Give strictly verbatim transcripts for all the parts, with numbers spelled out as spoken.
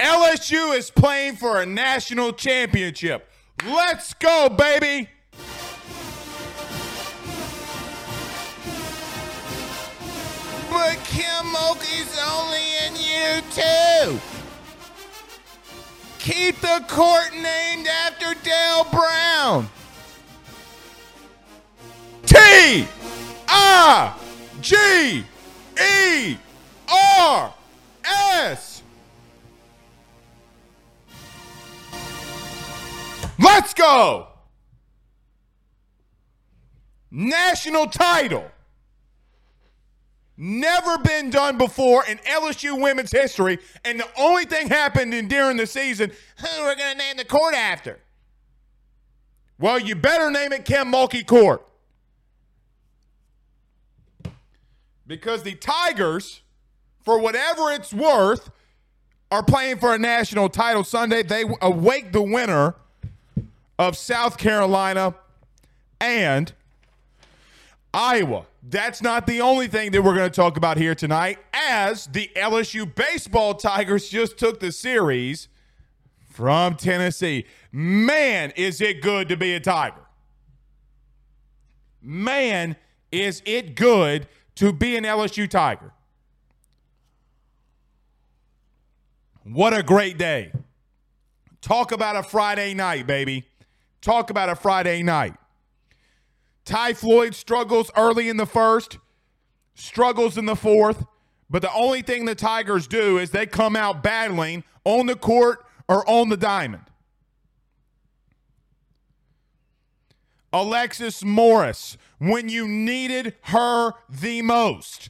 L S U is playing for a national championship. Let's go, baby! But Kim Mulkey's only in year two. Keep the court named after Dale Brown. T I G E R S. Let's go! National title. Never been done before in L S U women's history, and the only thing happened in, during the season, who we're going to name the court after? Well, you better name it Kim Mulkey Court. Because the Tigers, for whatever it's worth, are playing for a national title Sunday. They awake the winner of South Carolina and Iowa. That's not the only thing that we're going to talk about here tonight, as the L S U baseball Tigers just took the series from Tennessee. Man, is it good to be a Tiger. Man, is it good to be an L S U Tiger. What a great day. Talk about a Friday night, baby. Talk about a Friday night. Ty Floyd struggles early in the first, struggles in the fourth, but the only thing the Tigers do is they come out battling on the court or on the diamond. Alexis Morris, when you needed her the most.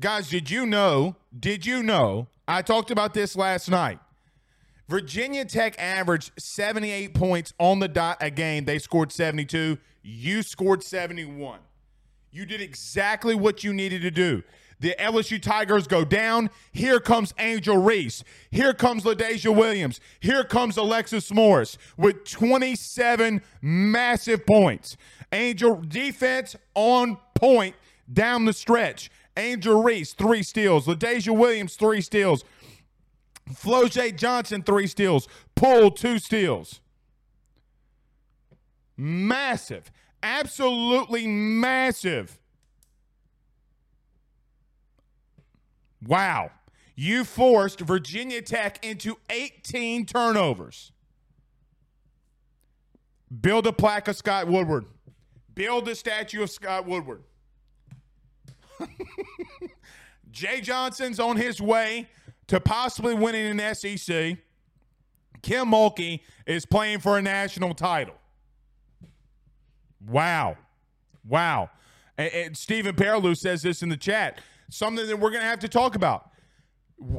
Guys, did you know, did you know, I talked about this last night. Virginia Tech averaged seventy-eight points on the dot a game. They scored seventy-two. You scored seventy-one. You did exactly what you needed to do. The L S U Tigers go down. Here comes Angel Reese. Here comes LaDasia Williams. Here comes Alexis Morris with twenty-seven massive points. Angel defense on point down the stretch. Angel Reese, three steals. LaDasia Williams, three steals. Flau'jae Johnson, three steals. Poole, two steals. Massive. Absolutely massive. Wow. You forced Virginia Tech into eighteen turnovers. Build a plaque of Scott Woodward. Build a statue of Scott Woodward. Jay Johnson's on his way to possibly winning an S E C. Kim Mulkey is playing for a national title. Wow. Wow. And, and Stephen Perilou says this in the chat. Something that we're going to have to talk about.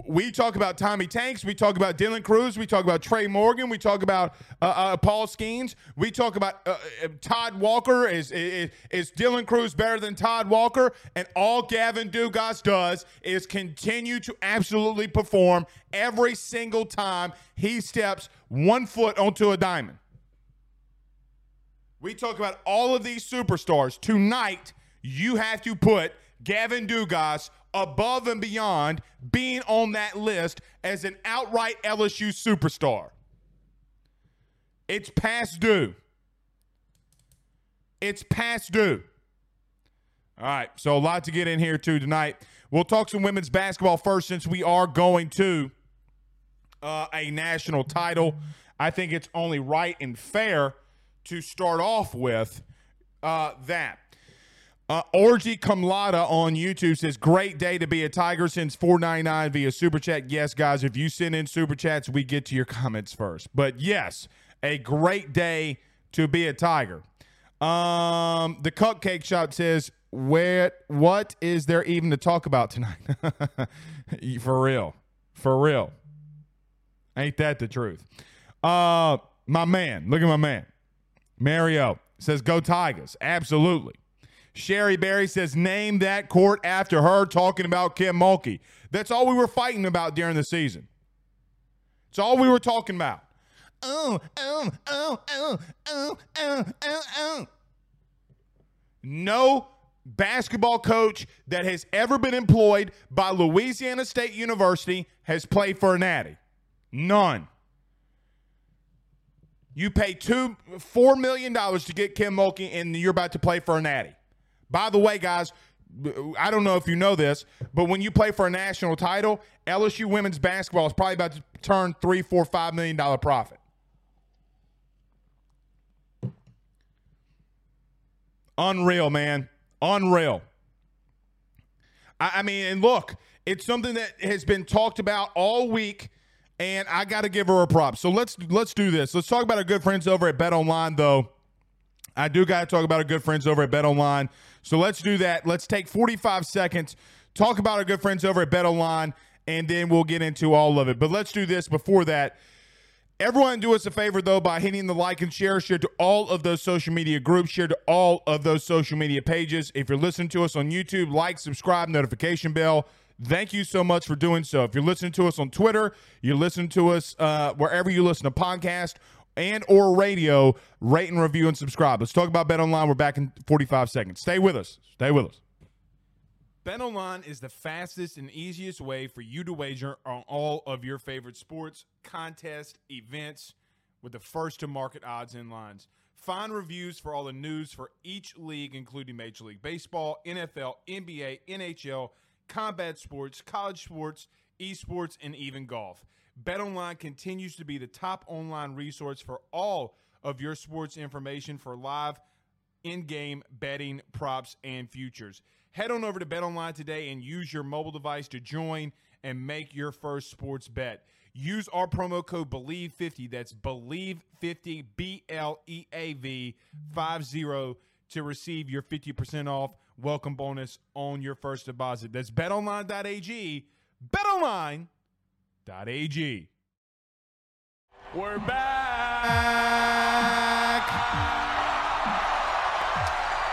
we talk about Tommy Tanks, we talk about Dylan Cruz, we talk about Trey Morgan, we talk about uh, uh, Paul Skeens, we talk about uh, uh, Todd Walker. Is, is is Dylan Cruz better than Todd Walker? And all Gavin Dugas does is continue to absolutely perform every single time he steps one foot onto a diamond. We talk about all of these superstars. Tonight, you have to put Gavin Dugas above and beyond being on that list as an outright L S U superstar. It's past due. It's past due. All right, so a lot to get in here to tonight. We'll talk some women's basketball first, since we are going to uh, a national title. I think it's only right and fair to start off with uh, that. Uh, Orgy Kamlada on YouTube says, great day to be a Tiger, since four ninety-nine via Super Chat. Yes, guys, if you send in Super Chats, we get to your comments first. But, yes, a great day to be a Tiger. Um, the Cupcake Shop says, where, what is there even to talk about tonight? For real. For real. Ain't that the truth? Uh, my man. Look at my man. Mario says, go Tigers. Absolutely. Sherry Berry says, name that court after her, talking about Kim Mulkey. That's all we were fighting about during the season. It's all we were talking about. Oh, oh, oh, oh, oh, oh, oh, oh. No basketball coach that has ever been employed by Louisiana State University has played for a natty. None. You pay two, four million dollars to get Kim Mulkey, and you're about to play for a natty. By the way, guys, I don't know if you know this, but when you play for a national title, L S U women's basketball is probably about to turn three, four, five million dollar profit. Unreal, man. Unreal. I, I mean, and look, it's something that has been talked about all week, and I got to give her a prop. So let's let's do this. Let's talk about our good friends over at BetOnline, though. I do got to talk about our good friends over at BetOnline. So let's do that. Let's take forty-five seconds, talk about our good friends over at BetOnline, and then we'll get into all of it. But let's do this before that. Everyone do us a favor, though, by hitting the like and share. Share to all of those social media groups. Share to all of those social media pages. If you're listening to us on YouTube, like, subscribe, notification bell. Thank you so much for doing so. If you're listening to us on Twitter, you're listening to us uh, wherever you listen to podcasts, and or radio, rate and review and subscribe. Let's talk about BetOnline. We're back in forty-five seconds. Stay with us. Stay with us. BetOnline is the fastest and easiest way for you to wager on all of your favorite sports, contests, events, with the first to market odds and lines. Find reviews for all the news for each league, including Major League Baseball, N F L, N B A, N H L, combat sports, college sports, esports, and even golf. BetOnline continues to be the top online resource for all of your sports information for live in-game betting, props, and futures. Head on over to BetOnline today and use your mobile device to join and make your first sports bet. Use our promo code believe fifty, that's believe fifty, B L E A V, five zero, to receive your fifty percent off welcome bonus on your first deposit. That's bet online dot a g, BetOnline. .ag. We're back.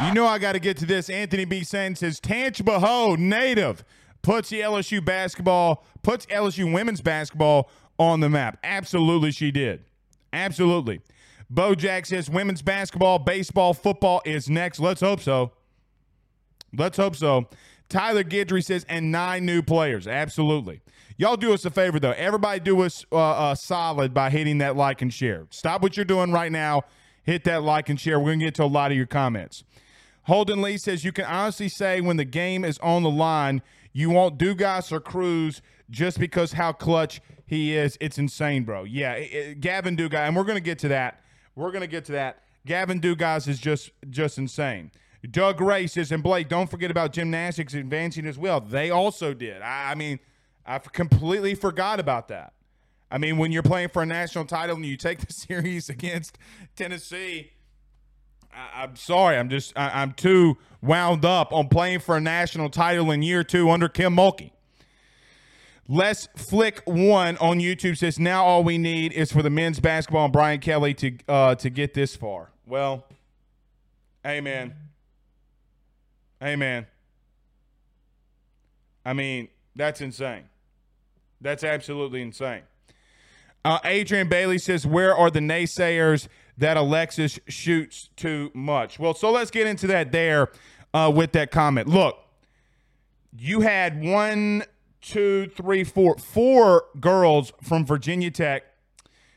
You know I got to get to this. Anthony B. Sane says, Tanch Beho, native, puts the L S U basketball, puts L S U women's basketball on the map. Absolutely, she did. Absolutely. Bojack says, women's basketball, baseball, football is next. Let's hope so. Let's hope so. Tyler Guidry says, and nine new players. Absolutely. Y'all do us a favor, though. Everybody do us uh, uh, solid by hitting that like and share. Stop what you're doing right now. Hit that like and share. We're going to get to a lot of your comments. Holden Lee says, you can honestly say when the game is on the line, you want Dugas or Cruz just because how clutch he is. It's insane, bro. Yeah, it, it, Gavin Dugas, and we're going to get to that. We're going to get to that. Gavin Dugas is just just insane. Doug Ray says, and Blake, don't forget about gymnastics advancing as well. They also did. I, I mean, I completely forgot about that. I mean, when you're playing for a national title and you take the series against Tennessee, I, I'm sorry. I'm just, I, I'm too wound up on playing for a national title in year two under Kim Mulkey. Let's Flick One on YouTube says, now all we need is for the men's basketball and Brian Kelly to uh, to get this far. Well, amen. Amen. I mean, that's insane. That's absolutely insane. Uh, Adrian Bailey says, where are the naysayers that Alexis shoots too much? Well, so let's get into that there uh, with that comment. Look, you had one, two, three, four, four girls from Virginia Tech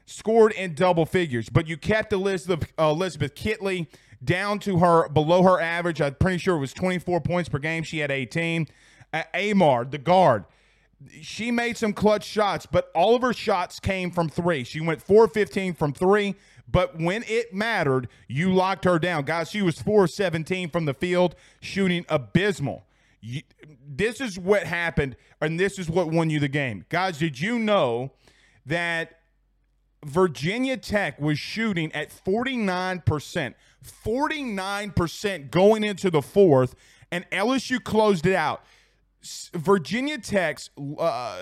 scored in double figures, but you kept Elizabeth, uh, Elizabeth Kitley down to her, below her average. I'm pretty sure it was twenty-four points per game. She had eighteen. Uh, Amar, the guard, she made some clutch shots, but all of her shots came from three. She went four fifteen from three, but when it mattered, you locked her down. Guys, she was four seventeen from the field, shooting abysmal. You, this is what happened, and this is what won you the game. Guys, did you know that Virginia Tech was shooting at forty-nine percent? forty-nine percent going into the fourth, and L S U closed it out. Virginia Tech's uh,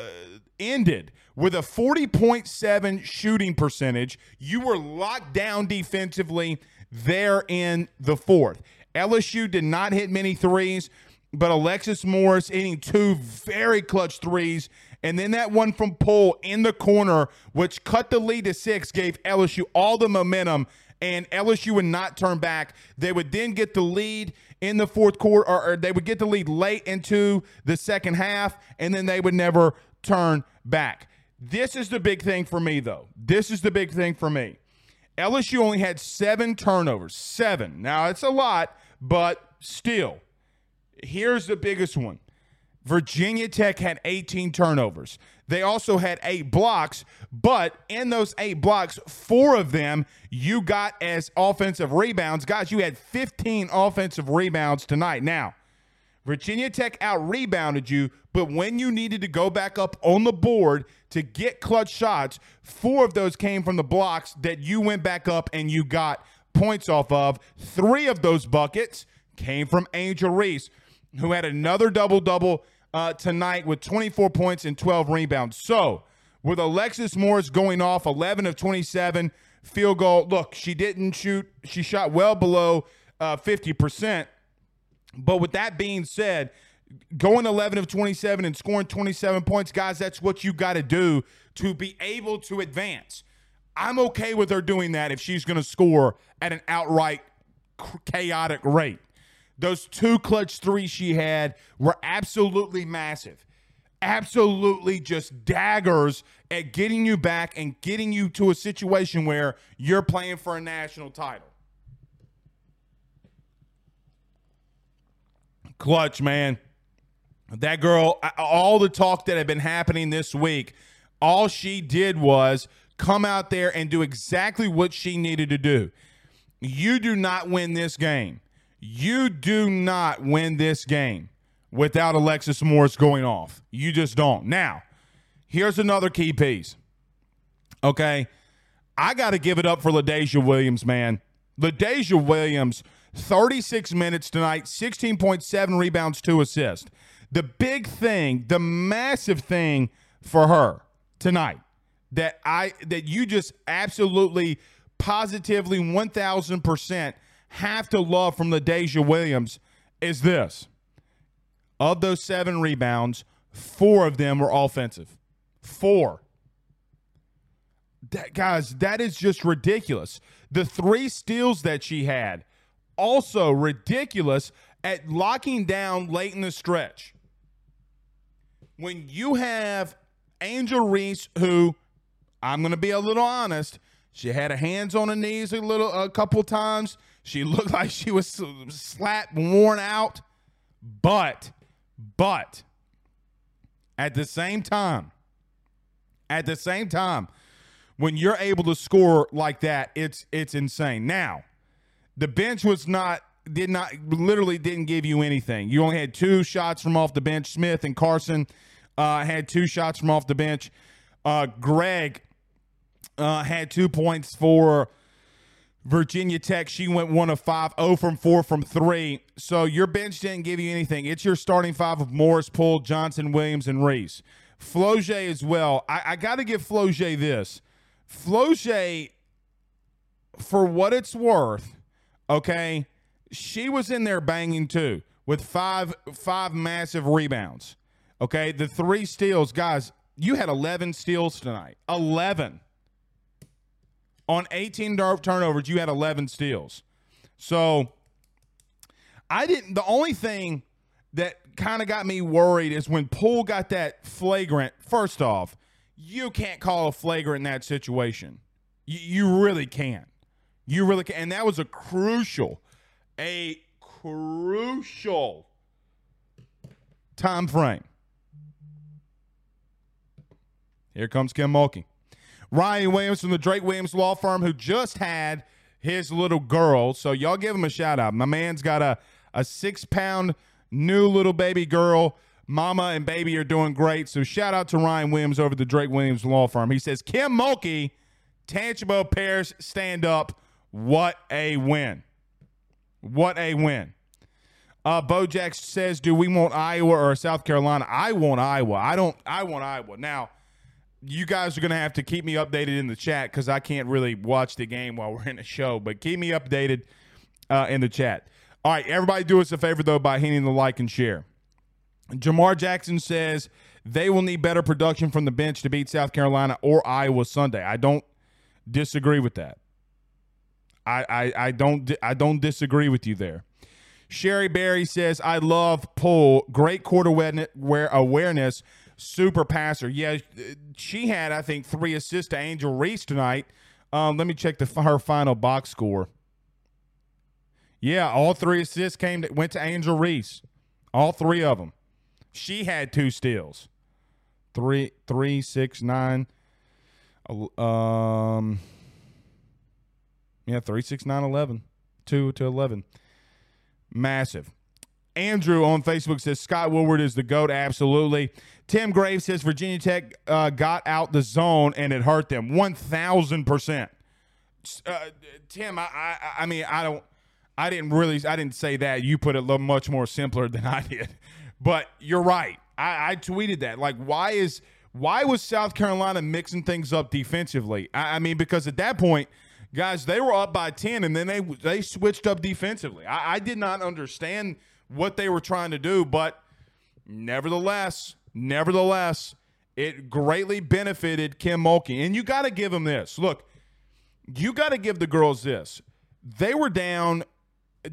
ended with a forty point seven shooting percentage. You were locked down defensively there in the fourth. L S U did not hit many threes, but Alexis Morris hitting two very clutch threes, and then that one from Poole in the corner, which cut the lead to six, gave L S U all the momentum, and L S U would not turn back. They would then get the lead in the fourth quarter, or, or they would get the lead late into the second half, and then they would never turn back. This is the big thing for me, though. This is the big thing for me. L S U only had seven turnovers. Seven. Now, it's a lot, but still. Here's the biggest one. Virginia Tech had eighteen turnovers. They also had eight blocks, but in those eight blocks, four of them you got as offensive rebounds. Guys, you had fifteen offensive rebounds tonight. Now, Virginia Tech out-rebounded you, but when you needed to go back up on the board to get clutch shots, four of those came from the blocks that you went back up and you got points off of. Three of those buckets came from Angel Reese, who had another double-double uh, tonight with twenty-four points and twelve rebounds. So, with Alexis Morris going off eleven of twenty-seven field goal, look, she didn't shoot. She shot well below uh, fifty percent. But with that being said, going eleven of twenty-seven and scoring twenty-seven points, guys, that's what you got to do to be able to advance. I'm okay with her doing that if she's going to score at an outright chaotic rate. Those two clutch threes she had were absolutely massive. Absolutely just daggers at getting you back and getting you to a situation where you're playing for a national title. Clutch, man. That girl, all the talk that had been happening this week, all she did was come out there and do exactly what she needed to do. You do not win this game. You do not win this game without Alexis Morris going off. You just don't. Now, here's another key piece. Okay? I got to give it up for LaDasia Williams, man. LaDasia Williams, thirty-six minutes tonight, sixteen point seven rebounds, two assists. The big thing, the massive thing for her tonight that I that you just absolutely, positively, one thousand percent have to love from LaDasia Williams is this. Of those seven rebounds, four of them were offensive. Four. That, guys, that is just ridiculous. The three steals that she had, also ridiculous at locking down late in the stretch. When you have Angel Reese, who, I'm going to be a little honest, she had her hands on her knees a little, a couple times. She looked like she was slap worn out, but, but at the same time, at the same time, when you're able to score like that, it's, it's insane. Now, the bench was not, did not, literally didn't give you anything. You only had two shots from off the bench. Smith and Carson uh, had two shots from off the bench. Uh, Greg uh, had two points for Virginia Tech. She went one of five, zero from four from three. So your bench didn't give you anything. It's your starting five of Morris, Poole, Johnson, Williams, and Reese. Floje as well. I, I got to give Floje this. Floje, for what it's worth, okay, she was in there banging too with five five massive rebounds. Okay, the three steals. Guys, you had eleven steals tonight. eleven. On eighteen turnovers, you had eleven steals. So, I didn't – the only thing that kind of got me worried is when Poole got that flagrant. First off, you can't call a flagrant in that situation. You, you really can't. You really can't. And that was a crucial, a crucial time frame. Here comes Kim Mulkey. Ryan Williams from the Drake Williams Law Firm, who just had his little girl. So y'all give him a shout out. My man's got a, a six pound new little baby girl. Mama and baby are doing great. So shout out to Ryan Williams over the Drake Williams Law Firm. He says, Kim Mulkey, Tangible Pairs, stand up. What a win. What a win. Uh, Bojack says, do we want Iowa or South Carolina? I want Iowa. I don't, I want Iowa. Now, you guys are going to have to keep me updated in the chat because I can't really watch the game while we're in the show. But keep me updated uh, in the chat. All right, everybody do us a favor, though, by hitting the like and share. Jamar Jackson says they will need better production from the bench to beat South Carolina or Iowa Sunday. I don't disagree with that. I I, I don't I don't disagree with you there. Sherry Berry says, I love Poole. Great quarter awareness. Super passer. Yeah, she had, I think, three assists to Angel Reese tonight. Um, let me check the her final box score. Yeah, all three assists came to, went to Angel Reese. All three of them. She had two steals. Three, three, six, nine. Um, yeah, three, six, nine, eleven. Two to eleven. Massive. Andrew on Facebook says, Scott Woodward is the GOAT. Absolutely. Tim Graves says, Virginia Tech uh, got out the zone and it hurt them. one thousand percent. Uh, Tim, I, I I mean, I don't, I didn't really, I didn't say that. You put it a little much more simpler than I did. But you're right. I, I tweeted that. Like, why is, why was South Carolina mixing things up defensively? I, I mean, because at that point, guys, they were up by ten and then they, they switched up defensively. I, I did not understand what they were trying to do, but nevertheless, nevertheless, it greatly benefited Kim Mulkey. And you got to give them this. Look, you got to give the girls this. They were down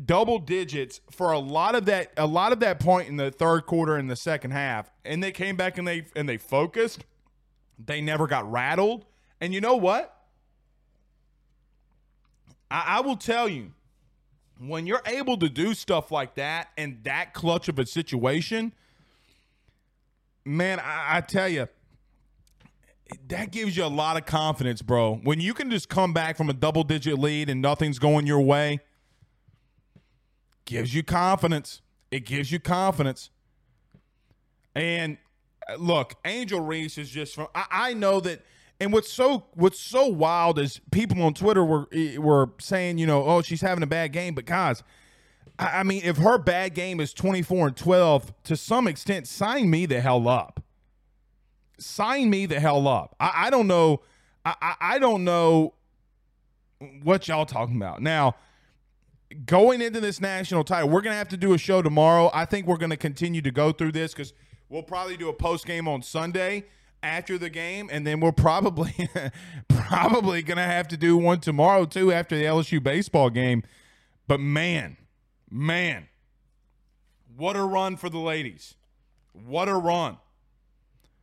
double digits for a lot of that, a lot of that point in the third quarter and the second half, and they came back and they and they focused. They never got rattled. And you know what? I, I will tell you. When you're able to do stuff like that in that clutch of a situation, man, I, I tell you, that gives you a lot of confidence, bro. When you can just come back from a double-digit lead and nothing's going your way, gives you confidence. It gives you confidence. And, look, Angel Reese is just from – I know that – and what's so what's so wild is people on Twitter were were saying, you know, oh, she's having a bad game. But guys, I, I mean, if her bad game is twenty-four and twelve, to some extent, sign me the hell up. Sign me the hell up. I, I don't know. I, I don't know what y'all talking about. Now, going into this national title, we're going to have to do a show tomorrow. I think we're going to continue to go through this because we'll probably do a post game on Sunday after the game, and then we're probably probably gonna have to do one tomorrow too after the L S U baseball game. But man, man, what a run for the ladies. What a run.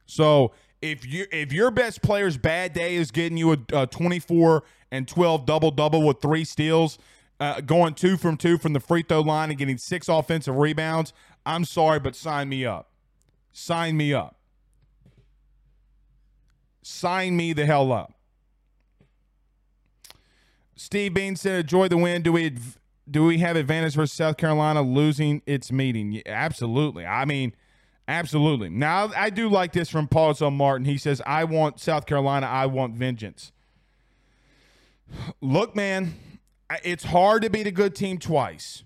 So if you if your best player's bad day is getting you a, a twenty-four and twelve double double with three steals, uh, going two from two from the free throw line and getting six offensive rebounds, I'm sorry, but sign me up. Sign me up. Sign me the hell up. Steve Bean said, enjoy the win. Do we do we have advantage versus South Carolina losing its meeting? Yeah, absolutely. I mean, absolutely. Now, I do like this from Paul S. Martin. He says, I want South Carolina. I want vengeance. Look, man, it's hard to beat a good team twice.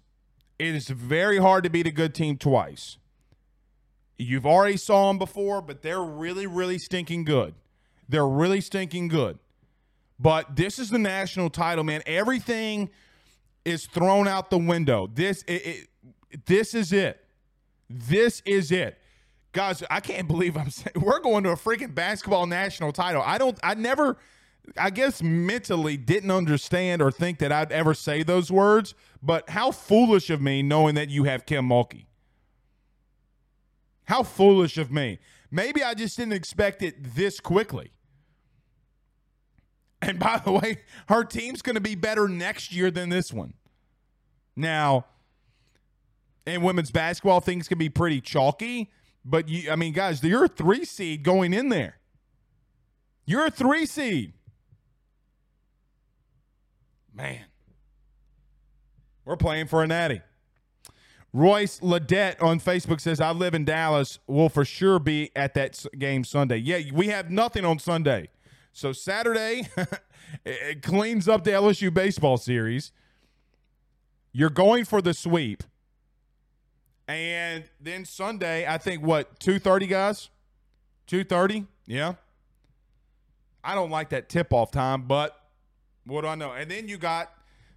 It is very hard to beat a good team twice. You've already saw them before, but they're really, really stinking good. They're really stinking good. But this is the national title, man. Everything is thrown out the window. This, it, it, this is it. This is it. Guys, I can't believe I'm saying we're going to a freaking basketball national title. I don't, I never, I guess mentally didn't understand or think that I'd ever say those words, but how foolish of me knowing that you have Kim Mulkey. How foolish of me. Maybe I just didn't expect it this quickly. And by the way, her team's going to be better next year than this one. Now, in women's basketball, things can be pretty chalky. But, you, I mean, guys, you're a three seed going in there. You're a three seed. Man. We're playing for a natty. Royce Ledette on Facebook says, I live in Dallas. We'll for sure be at that game Sunday. Yeah, we have nothing on Sunday. So Saturday, it cleans up the L S U baseball series. You're going for the sweep. And then Sunday, I think, what, two thirty, guys? two thirty, yeah. I don't like that tip-off time, but what do I know? And then you got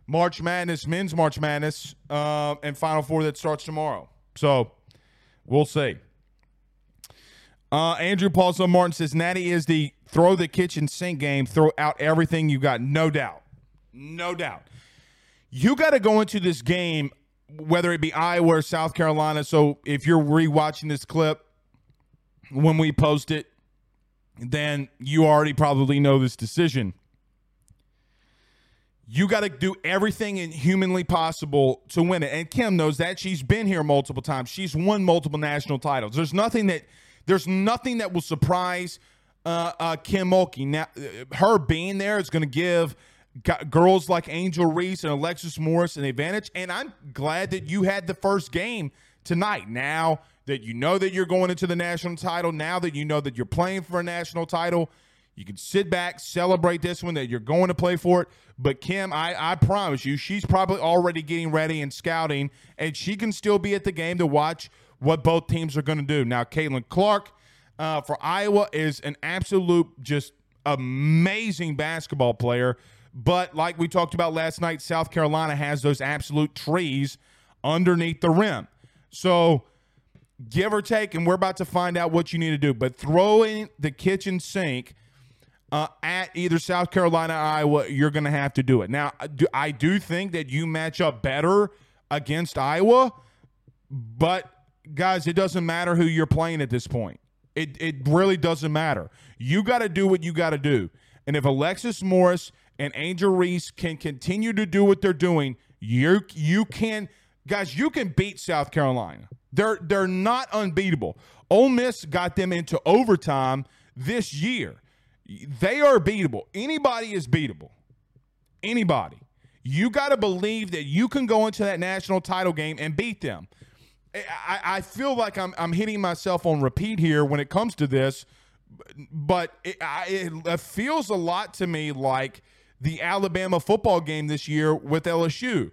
March Madness, Men's March Madness, uh, and Final Four that starts tomorrow. So we'll see. Uh, Andrew Paulson Martin says, Natty is the throw the kitchen sink game, throw out everything you got. No doubt. No doubt. You got to go into this game whether it be Iowa or South Carolina. So if you're rewatching this clip when we post it, then you already probably know this decision. You got to do everything humanly possible to win it. And Kim knows that. She's been here multiple times. She's won multiple national titles. There's nothing that there's nothing that will surprise uh, uh, Kim Mulkey. Now, her being there is going to give Got girls like Angel Reese and Alexis Morris an advantage, and I'm glad that you had the first game tonight. Now that you know that you're going into the national title, now that you know that you're playing for a national title, you can sit back, celebrate this one, that you're going to play for it. But Kim, I, I promise you, she's probably already getting ready and scouting, and she can still be at the game to watch what both teams are going to do. Now, Caitlin Clark uh, for Iowa is an absolute just amazing basketball player. But like we talked about last night, South Carolina has those absolute trees underneath the rim. So give or take, and we're about to find out what you need to do. But throwing the kitchen sink uh, at either South Carolina or Iowa, you're going to have to do it. Now, I do think that you match up better against Iowa, but, guys, it doesn't matter who you're playing at this point. It, it really doesn't matter. You got to do what you got to do. And if Alexis Morris – and Angel Reese can continue to do what they're doing, you you can, guys, you can beat South Carolina. They're they're not unbeatable. Ole Miss got them into overtime this year. They are beatable. Anybody is beatable. Anybody. You got to believe that you can go into that national title game and beat them. I, I feel like I'm I'm hitting myself on repeat here when it comes to this, but it, I, it feels a lot to me like the Alabama football game this year with L S U.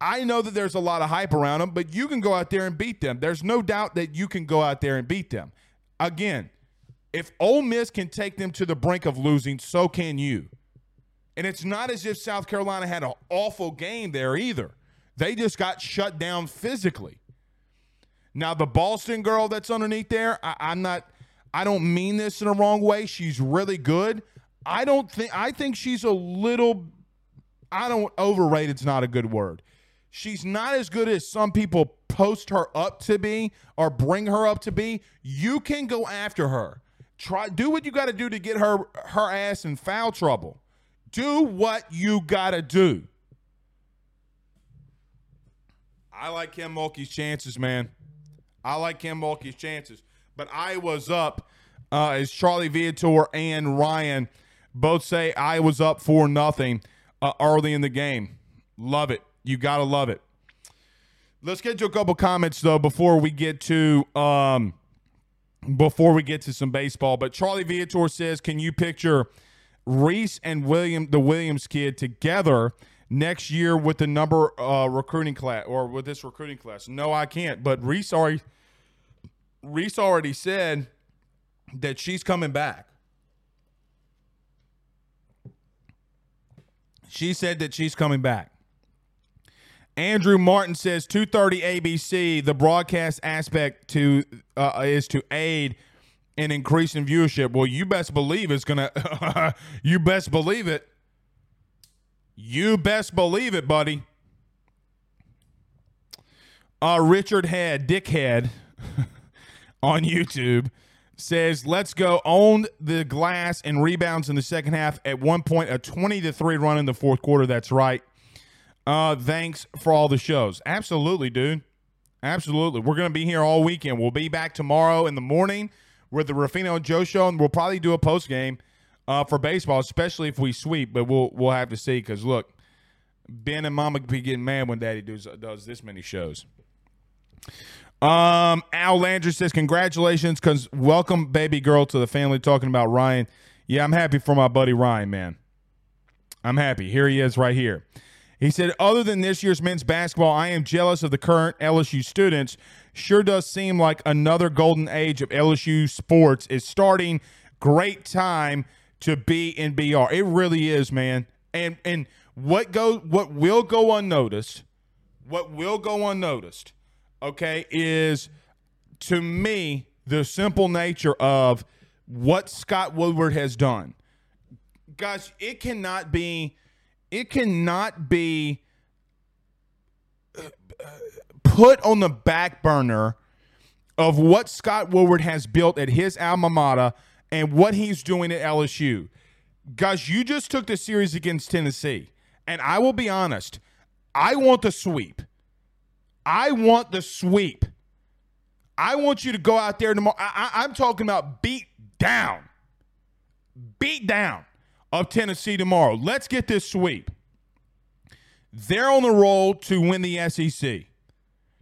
I know that there's a lot of hype around them, but you can go out there and beat them. There's no doubt that you can go out there and beat them. Again, if Ole Miss can take them to the brink of losing, so can you. And it's not as if South Carolina had an awful game there either. They just got shut down physically. Now, the Boston girl that's underneath there, I, I'm not – I don't mean this in a wrong way. She's really good. I don't think, I think she's a little, I don't, overrated's not a good word. She's not as good as some people post her up to be or bring her up to be. You can go after her. Try, do what you got to do to get her, her ass in foul trouble. Do what you got to do. I like Kim Mulkey's chances, man. I like Kim Mulkey's chances. But Iowa's up uh, is Charlie Viator and Ryan. Both say I was up for nothing uh, early in the game. Love it. You got to love it. Let's get to a couple comments, though, before we get to um, before we get to some baseball. But Charlie Viator says, can you picture Reese and William, the Williams kid, together next year with the number uh, recruiting class or with this recruiting class? No, I can't. But Reese already Reese already said that she's coming back. She said that she's coming back. Andrew Martin says two thirty A B C, the broadcast aspect to uh, is to aid in increasing viewership. Well, you best believe it's going to – you best believe it. You best believe it, buddy. Uh, Richard Head, Dickhead on YouTube says, let's go. Owned the glass and rebounds in the second half. At one point, a twenty to three run in the fourth quarter. That's right. Uh, thanks for all the shows. Absolutely, dude. Absolutely. We're going to be here all weekend. We'll be back tomorrow in the morning with the Ruffino and Joe show, and we'll probably do a post game uh, for baseball, especially if we sweep. But we'll we'll have to see because, look, Ben and Mama could be getting mad when Daddy does, does this many shows. Um, Al Landry says, congratulations, because welcome baby girl to the family, talking about Ryan. Yeah, I'm happy for my buddy Ryan, man. I'm happy. Here he is right here. He said, other than this year's men's basketball, I am jealous of the current L S U students. Sure does seem like another golden age of L S U sports is starting. Great time to be in B R. It really is, man. And and what go what will go unnoticed, what will go unnoticed, okay, is to me the simple nature of what Scott Woodward has done. Guys, it cannot be It cannot be put on the back burner of what Scott Woodward has built at his alma mater and what he's doing at L S U. Guys, you just took the series against Tennessee, and I will be honest, I want the sweep. I want the sweep. I want you to go out there tomorrow. I, I, I'm talking about beat down. Beat down. Of Tennessee tomorrow. Let's get this sweep. They're on the roll to win the S E C.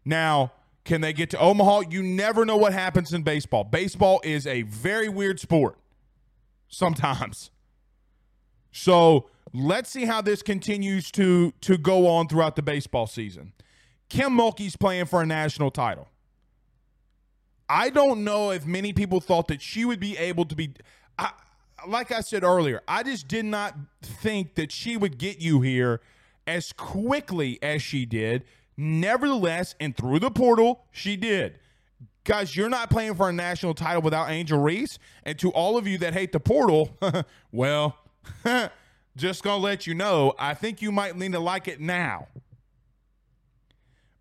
Now, can they get to Omaha? You never know what happens in baseball. Baseball is a very weird sport sometimes. So let's see how this continues to, to go on throughout the baseball season. Kim Mulkey's playing for a national title. I don't know if many people thought that she would be able to be... I, Like I said earlier, I just did not think that she would get you here as quickly as she did. Nevertheless, and through the portal, she did. Guys, you're not playing for a national title without Angel Reese. And to all of you that hate the portal, well, just going to let you know, I think you might lean to like it now.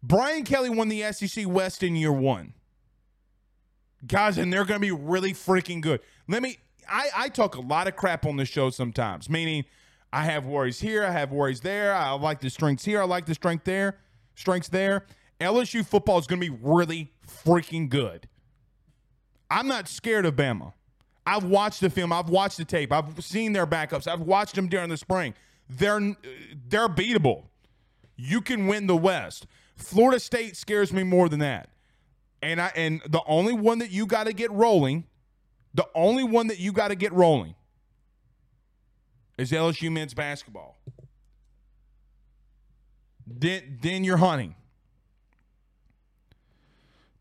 Brian Kelly won the S E C West in year one. Guys, and they're going to be really freaking good. Let me... I, I talk a lot of crap on this show sometimes, meaning I have worries here, I have worries there, I like the strengths here, I like the strength there, strengths there. L S U football is going to be really freaking good. I'm not scared of Bama. I've watched the film, I've watched the tape, I've seen their backups, I've watched them during the spring. They're they're beatable. You can win the West. Florida State scares me more than that. And I and the only one that you got to get rolling The only one that you got to get rolling is L S U men's basketball. Then, then you're hunting.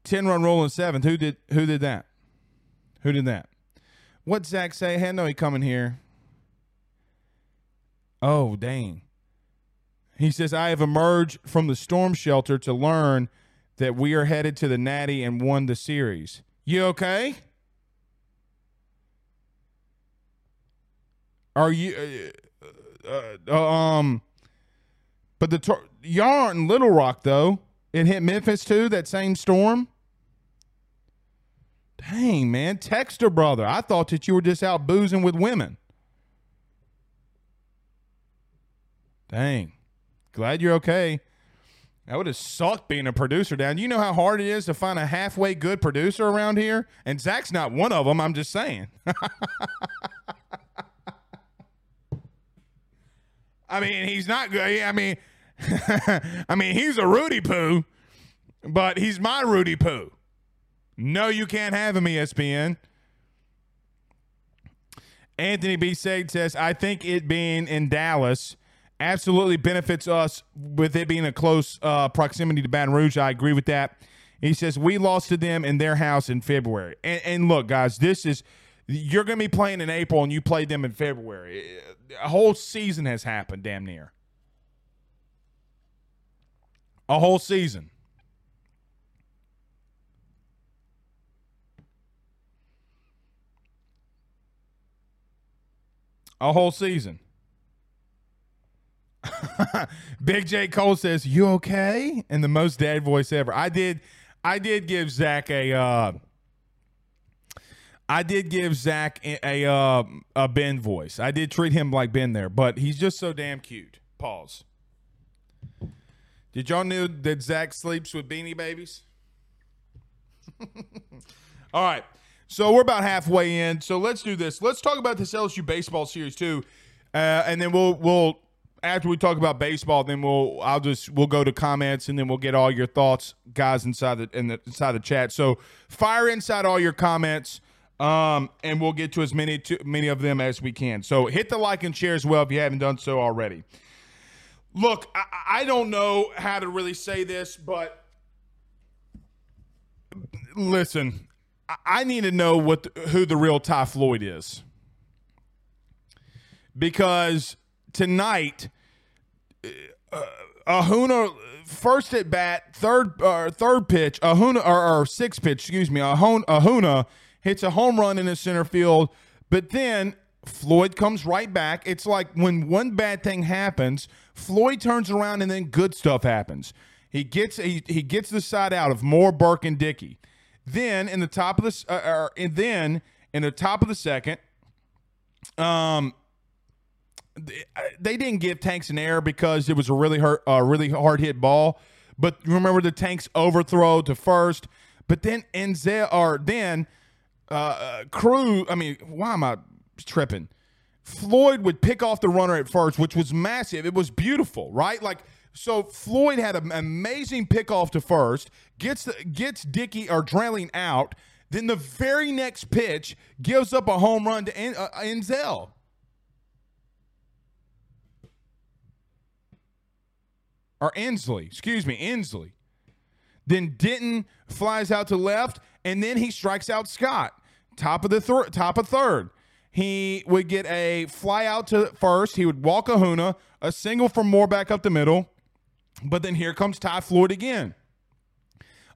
ten-run roll in seventh. Who did, who did that? Who did that? What'd Zach say? Hey, I know he coming here. Oh, dang. He says, I have emerged from the storm shelter to learn that we are headed to the Natty and won the series. You okay? Are you, uh, uh, um, but the, tor- y'all aren't in Little Rock though. It hit Memphis too, that same storm. Dang, man. Texter brother. I thought that you were just out boozing with women. Dang. Glad you're okay. That would have sucked being a producer down. You know how hard it is to find a halfway good producer around here? And Zach's not one of them. I'm just saying. I mean, he's not good. I mean, I mean, he's a Rudy Poo, but he's my Rudy Poo. No, you can't have him, E S P N. Anthony B. Sage says, I think it being in Dallas absolutely benefits us with it being a close uh, proximity to Baton Rouge. I agree with that. He says, we lost to them in their house in February. And, and look, guys, this is – you're going to be playing in April and you played them in February. A whole season has happened, damn near. A whole season. A whole season. Big J Cole says, you okay? And the most dad voice ever. I did I did give Zach a uh, I did give Zach a a, uh, a Ben voice. I did treat him like Ben there, but he's just so damn cute. Pause. Did y'all know that Zach sleeps with Beanie Babies? All right. So we're about halfway in. So let's do this. Let's talk about this L S U baseball series too. Uh, and then we'll we'll after we talk about baseball, then we'll I'll just we'll go to comments and then we'll get all your thoughts, guys, inside the in the inside the chat. So fire inside all your comments, um, and we'll get to as many to, many of them as we can. So hit the like and share as well if you haven't done so already. Look, I, I don't know how to really say this, but listen, I need to know what the, who the real Ty Floyd is. Because tonight, uh, Ahuna, first at bat, third uh, third pitch, Ahuna, or, or sixth pitch, excuse me, Ahuna, Ahuna hits a home run in the center field, but then Floyd comes right back. It's like when one bad thing happens, Floyd turns around and then good stuff happens. He gets he, he gets the side out of Moore, Burke, and Dickey. Then in the top of the uh, and then in the top of the second, um, they, they didn't give Tanks an error because it was a really hurt, uh, really hard hit ball. But remember the Tanks overthrow to first. But then Enzel or then uh, Crew. I mean, why am I tripping? Floyd would pick off the runner at first, which was massive. It was beautiful, right? Like. So Floyd had an amazing pickoff to first, gets gets Dickey or Drelling out. Then the very next pitch gives up a home run to en- uh, Enzel. Or Ensley, excuse me, Ensley. Then Denton flies out to left, and then he strikes out Scott. Top of the thir- top of third. He would get a fly out to first. He would walk Ahuna, a single from Moore back up the middle. But then here comes Ty Floyd again.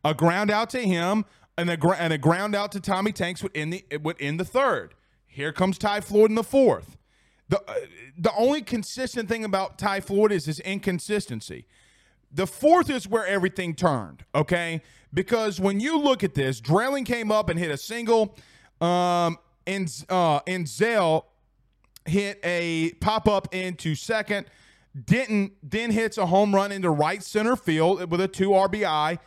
A ground out to him and a, gr- and a ground out to Tommy Tanks would end, the, would end the third. Here comes Ty Floyd in the fourth. The, uh, the only consistent thing about Ty Floyd is his inconsistency. The fourth is where everything turned, okay? Because when you look at this, Drelling came up and hit a single. Um, and, uh, and Zell hit a pop-up into second. Denton then hits a home run into right center field with a two R B I.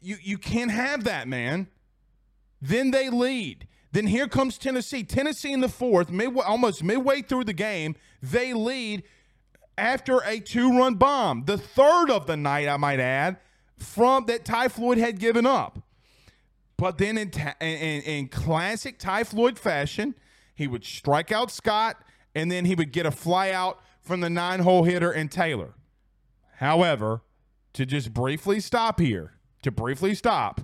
You you can't have that, man. Then they lead. Then here comes Tennessee. Tennessee in the fourth, midway, almost midway through the game, they lead after a two-run bomb. The third of the night, I might add, from that Ty Floyd had given up. But then in, ta- in, in classic Ty Floyd fashion, he would strike out Scott, and then he would get a fly out from the nine-hole hitter and Taylor. However, to just briefly stop here, to briefly stop,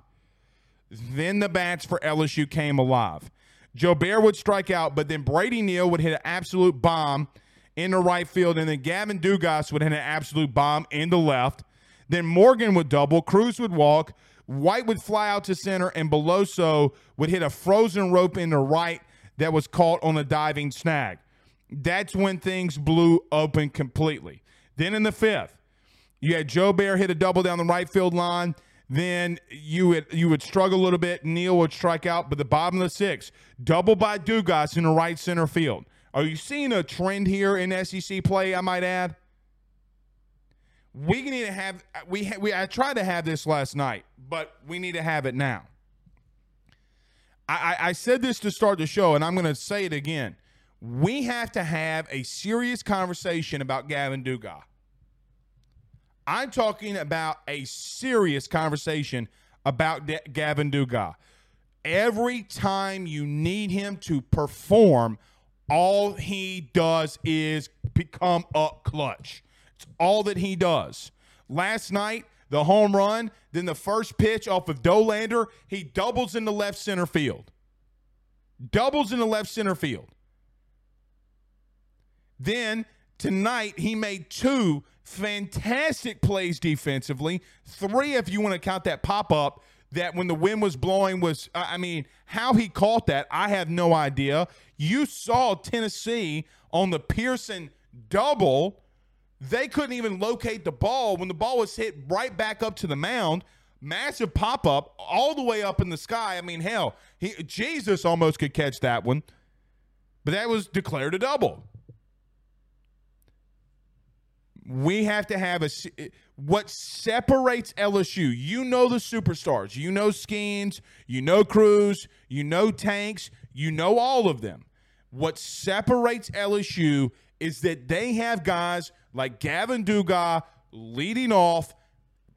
then the bats for L S U came alive. Joubert would strike out, but then Brady Neal would hit an absolute bomb in the right field, and then Gavin Dugas would hit an absolute bomb in the left. Then Morgan would double, Cruz would walk, White would fly out to center, and Beloso would hit a frozen rope in the right that was caught on a diving snag. That's when things blew open completely. Then in the fifth, you had Joubert hit a double down the right field line. Then you would, you would struggle a little bit. Neal would strike out, but the bottom of the sixth, double by Dugas in the right center field. Are you seeing a trend here in S E C play, I might add? We need to have we ha, we. I tried to have this last night, but we need to have it now. I, I, I said this to start the show, and I'm going to say it again. We have to have a serious conversation about Gavin Dugas. I'm talking about a serious conversation about De- Gavin Dugas. Every time you need him to perform, all he does is become up clutch. It's all that he does. Last night, the home run, then the first pitch off of Dolander, he doubles in the left center field. Doubles in the left center field. Then tonight he made two fantastic plays defensively. Three, if you want to count that pop-up, that when the wind was blowing was, I mean, how he caught that, I have no idea. You saw Tennessee on the Pearson double. They couldn't even locate the ball when the ball was hit right back up to the mound. Massive pop-up all the way up in the sky. I mean, hell, he, Jesus almost could catch that one. But that was declared a double. We have to have a – what separates L S U, you know the superstars. You know Skeens. You know Cruz. You know Tanks. You know all of them. What separates L S U is that they have guys like Gavin Dugah leading off,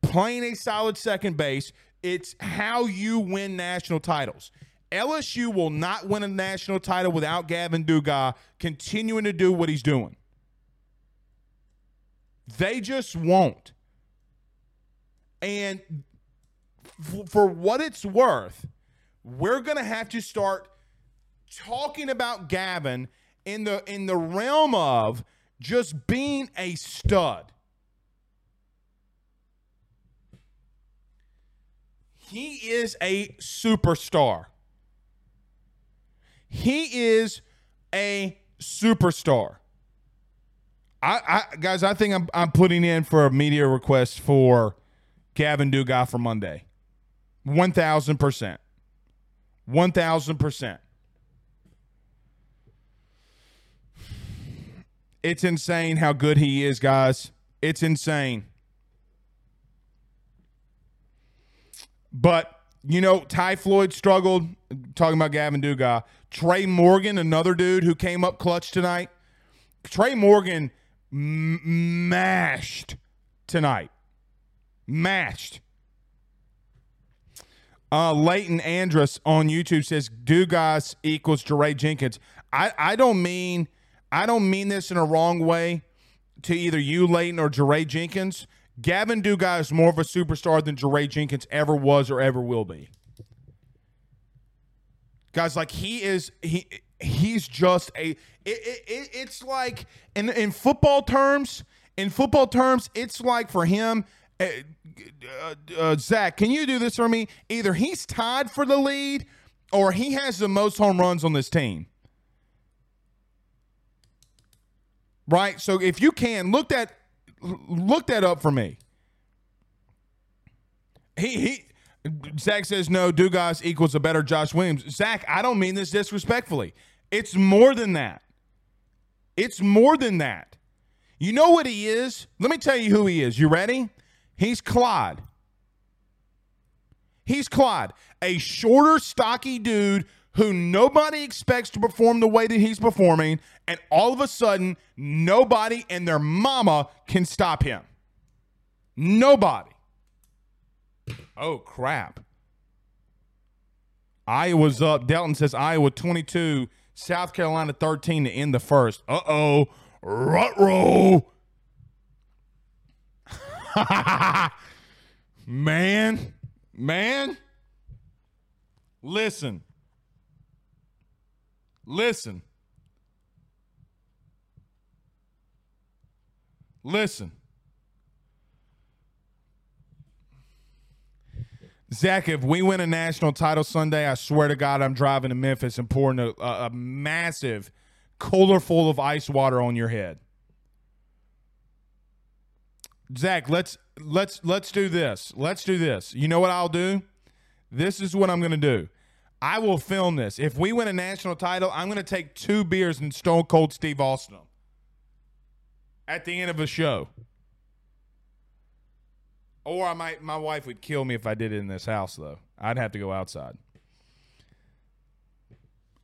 playing a solid second base. It's how you win national titles. L S U will not win a national title without Gavin Dugah continuing to do what he's doing. They just won't. And f- for what it's worth, we're going to have to start talking about Gavin in the in the realm of just being a stud. He is a superstar. He is a superstar. I, I guys, I think I'm I'm putting in for a media request for Gavin Dugah for Monday. One thousand percent. One thousand percent. It's insane how good he is, guys. It's insane. But you know, Ty Floyd struggled. Talking about Gavin Dugah. Trey Morgan, another dude who came up clutch tonight. Trey Morgan. M- mashed tonight. Mashed. Uh, Leighton Andrus on YouTube says Dugas equals Jeray Jenkins. I, I don't mean I don't mean this in a wrong way to either you, Leighton, or Jeray Jenkins. Gavin Dugah is more of a superstar than Jeray Jenkins ever was or ever will be. Guys, like he is he he's just a it, it, it, it's like in in football terms in football terms it's like for him uh, uh, uh, Zach, can you do this for me? Either he's tied for the lead or he has the most home runs on this team. Right? So if you can look that look that up for me. He he Zach says, no, Dugas equals a better Josh Williams. Zach, I don't mean this disrespectfully. It's more than that. It's more than that. You know what he is? Let me tell you who he is. You ready? He's Clyde. He's Clyde, a shorter, stocky dude who nobody expects to perform the way that he's performing, and all of a sudden, nobody and their mama can stop him. Nobody. Oh, crap. Iowa's up. Delton says Iowa twenty-two, South Carolina thirteen to end the first. Uh-oh. Ruh-roh. Man. Man. Listen. Listen. Listen. Zach, if we win a national title Sunday, I swear to God, I'm driving to Memphis and pouring a, a, a massive cooler full of ice water on your head. Zach, let's let's let's do this. Let's do this. You know what I'll do? This is what I'm going to do. I will film this. If we win a national title, I'm going to take two beers and Stone Cold Steve Austin at the end of a show. Or I might, my wife would kill me if I did it in this house, though. I'd have to go outside.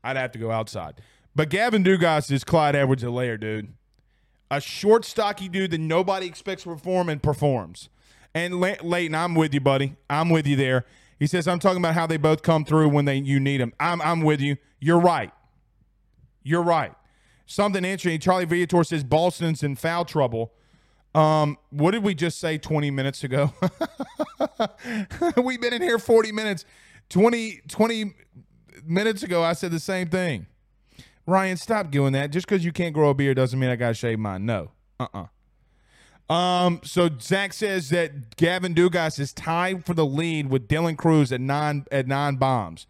I'd have to go outside. But Gavin Dugas is Clyde Edwards-Helaire, dude. A short, stocky dude that nobody expects to perform and performs. And Le- Leighton, I'm with you, buddy. I'm with you there. He says, I'm talking about how they both come through when they you need them. I'm, I'm with you. You're right. You're right. Something interesting. Charlie Viator says Boston's in foul trouble. Um, what did we just say twenty minutes ago? We've been in here forty minutes. twenty, twenty minutes ago, I said the same thing. Ryan, stop doing that. Just because you can't grow a beard doesn't mean I got to shave mine. No. Uh-uh. Um, so Zach says that Gavin Dugas is tied for the lead with Dylan Cruz at nine at nine bombs.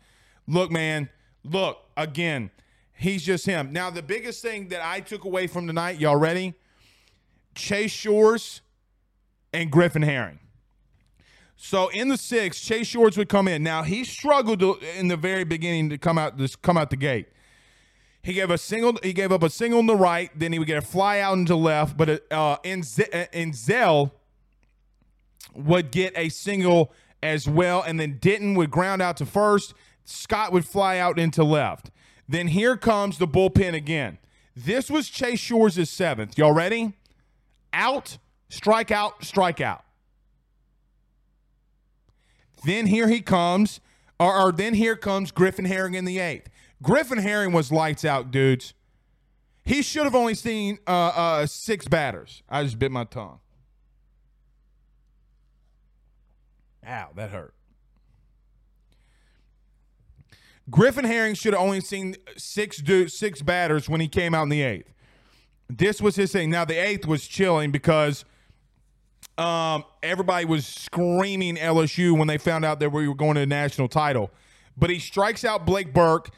Look, man, look, again, he's just him. Now, the biggest thing that I took away from tonight, y'all ready? Chase Shores and Griffin Herring. So in the six, Chase Shores would come in. Now, he struggled to, in the very beginning to come out this come out the gate. He gave a single. He gave up a single on the right. Then he would get a fly out into left. But uh, Enzel would get a single as well. And then Denton would ground out to first. Scott would fly out into left. Then here comes the bullpen again. This was Chase Shores' seventh. Y'all ready? Out, strikeout, strikeout. Then here he comes. Or, or then here comes Griffin Herring in the eighth. Griffin Herring was lights out, dudes. He should have only seen uh, uh, six batters. I just bit my tongue. Ow, that hurt. Griffin Herring should have only seen six dudes, six batters when he came out in the eighth. This was his thing. Now, the eighth was chilling because um, everybody was screaming L S U when they found out that we were going to the national title. But he strikes out Blake Burke.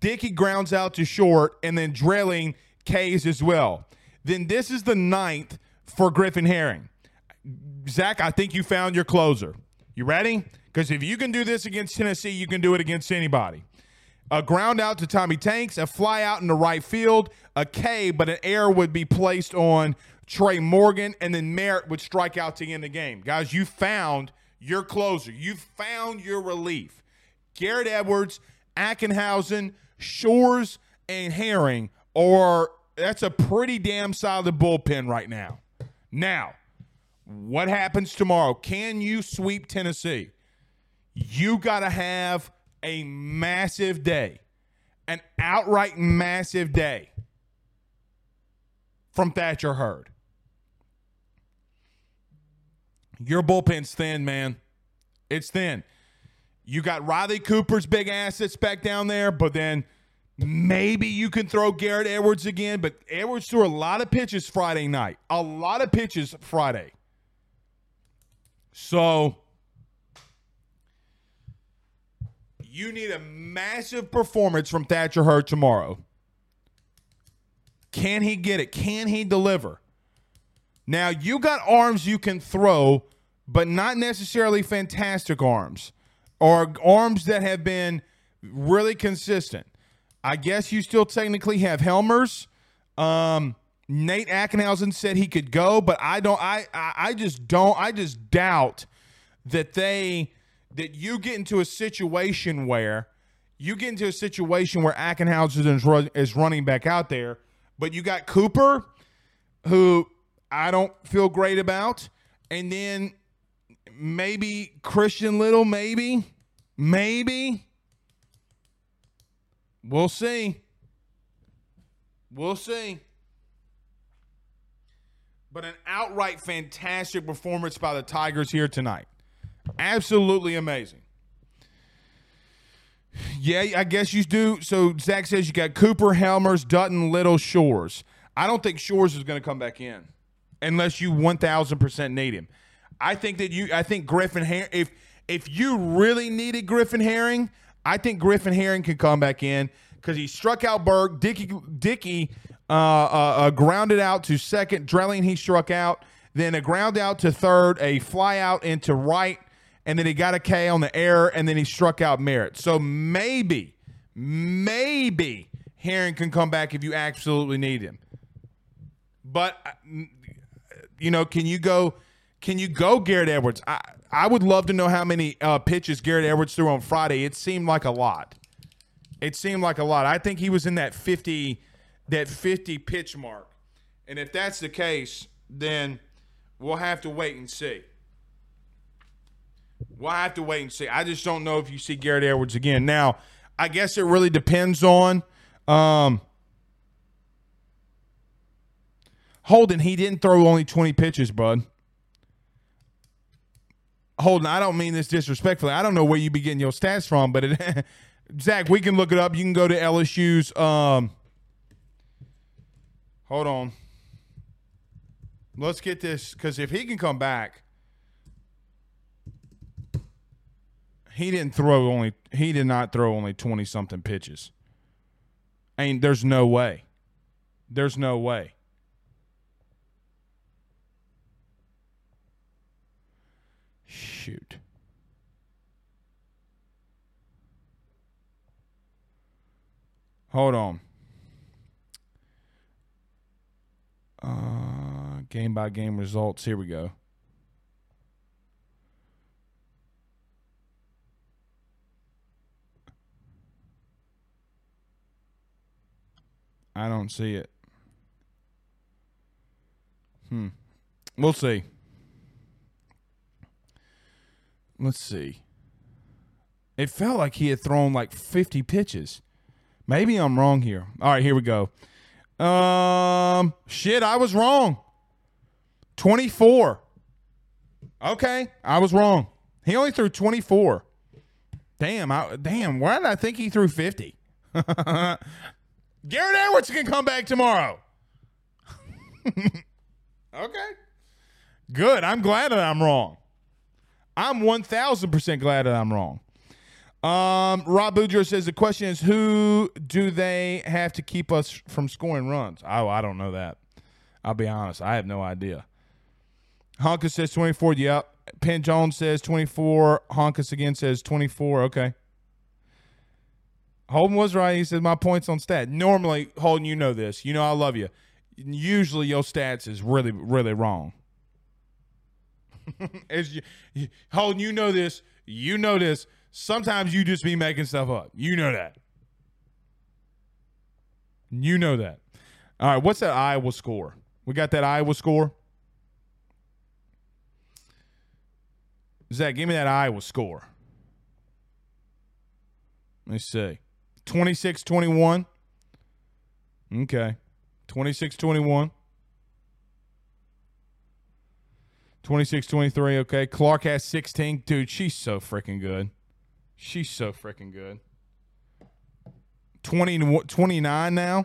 Dickey grounds out to short, and then Drelling K's as well. Then this is the ninth for Griffin Herring. Zach, I think you found your closer. You ready? Because if you can do this against Tennessee, you can do it against anybody. A ground out to Tommy Tanks, a fly out in the right field, a K, but an error would be placed on Trey Morgan, and then Merritt would strike out to end the game. Guys, you found your closer. You found your relief. Garrett Edwards, Ackenhausen, Shores, and Herring, or that's a pretty damn solid bullpen right now. Now, what happens tomorrow? Can you sweep Tennessee? You got to have a massive day, an outright massive day from Thatcher Hurd. Your bullpen's thin, man. It's thin. You got Riley Cooper's big assets back down there, but then maybe you can throw Garrett Edwards again. But Edwards threw a lot of pitches Friday night. A lot of pitches Friday. So you need a massive performance from Thatcher Hurd tomorrow. Can he get it? Can he deliver? Now, you got arms you can throw, but not necessarily fantastic arms. Or arms that have been really consistent. I guess you still technically have Helmers. Um, Nate Ackenhausen said he could go, but I don't. I, I I just don't. I just doubt that they that you get into a situation where you get into a situation where Ackenhausen is, run, is running back out there, but you got Cooper, who I don't feel great about, and then. Maybe Christian Little, maybe, maybe. We'll see. We'll see. But an outright fantastic performance by the Tigers here tonight. Absolutely amazing. Yeah, I guess you do. So Zach says you got Cooper, Helmers, Dutton, Little, Shores. I don't think Shores is going to come back in unless you one thousand percent need him. I think that you, I think Griffin Herring, if, if you really needed Griffin Herring, I think Griffin Herring can come back in because he struck out Berg. Dickey, Dickey uh, uh, uh, grounded out to second. Drelling, he struck out. Then a ground out to third, a fly out into right, and then he got a K on the error, and then he struck out Merritt. So maybe, maybe Herring can come back if you absolutely need him. But, you know, can you go... Can you go Garrett Edwards? I, I would love to know how many uh, pitches Garrett Edwards threw on Friday. It seemed like a lot. It seemed like a lot. I think he was in that fifty, that fifty pitch mark. And if that's the case, then we'll have to wait and see. We'll have to wait and see. I just don't know if you see Garrett Edwards again. Now, I guess it really depends on um, – Holden, he didn't throw only twenty pitches, bud. Holden, I don't mean this disrespectfully. I don't know where you be getting your stats from, but it, Zach, we can look it up. You can go to L S U's. Um, hold on. Let's get this, because if he can come back, he didn't throw only. He did not throw only twenty something pitches. I mean, there's no way. There's no way. Shoot. Hold on. Uh, game by game results. Here we go. I don't see it. Hmm. We'll see. Let's see. It felt like he had thrown like fifty pitches. Maybe I'm wrong here. All right, here we go. Um, shit, I was wrong. twenty-four. Okay, I was wrong. He only threw twenty-four. Damn, I, damn, why did I think he threw fifty? Garrett Edwards can come back tomorrow. Okay. Good. I'm glad that I'm wrong. I'm one thousand percent glad that I'm wrong. Um, Rob Boudreaux says the question is, who do they have to keep us from scoring runs? Oh, I don't know that. I'll be honest. I have no idea. Honkus says twenty-four. Yep. Penn Jones says twenty-four. Honkus again says twenty-four. Okay. Holden was right. He said, my points on stat. Normally, Holden, you know this. You know I love you. Usually, your stats is really, really wrong. As you, you, Holden, you know this. You know this. Sometimes you just be making stuff up. You know that. You know that. All right, what's that Iowa score? We got that Iowa score? Zach, give me that Iowa score. Let me see. twenty-six twenty-one. Okay. twenty-six twenty-one. twenty-six twenty-three. Okay. Clark has sixteen. Dude, she's so freaking good. She's so freaking good. twenty, twenty-nine now.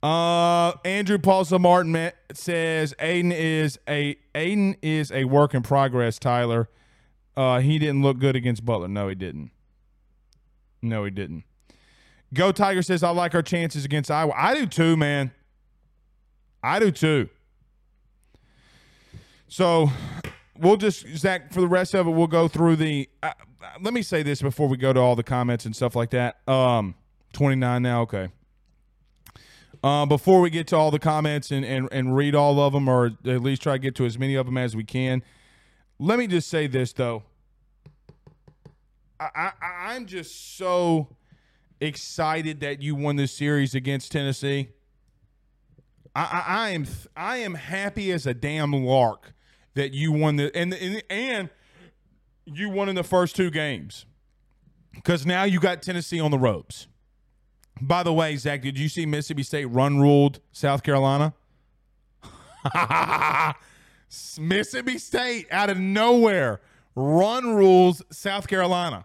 Uh, Andrew Paulson Martin says Aiden is a Aiden is a work in progress, Tyler. Uh, he didn't look good against Butler. No, he didn't. No, he didn't. Go Tiger says, I like our chances against Iowa. I do too, man. I do too. So we'll just, Zach, for the rest of it, we'll go through the, uh, let me say this before we go to all the comments and stuff like that. Um, twenty-nine now, okay. Uh, before we get to all the comments and, and, and read all of them, or at least try to get to as many of them as we can, let me just say this, though. I, I, I'm just so excited that you won this series against Tennessee. I, I, I am I am happy as a damn lark that you won the and and, and you won in the first two games, because now you got Tennessee on the ropes. By the way, Zach, did you see Mississippi State run ruled South Carolina? Mississippi State out of nowhere run rules South Carolina.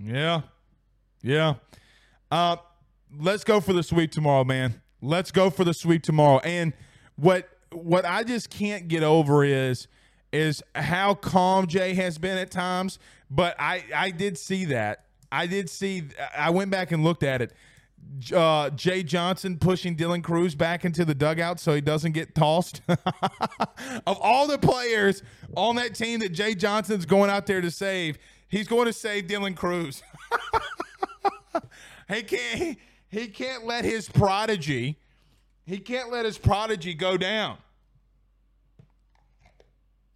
Yeah. Yeah. Uh, let's go for the sweep tomorrow, man. Let's go for the sweep tomorrow. And what what I just can't get over is is how calm Jay has been at times, but I, I did see that. I did see I went back and looked at it. Uh, Jay Johnson pushing Dylan Cruz back into the dugout so he doesn't get tossed. Of all the players on that team that Jay Johnson's going out there to save, he's going to save Dylan Cruz. He can't, he can't let his prodigy, he can't let his prodigy go down.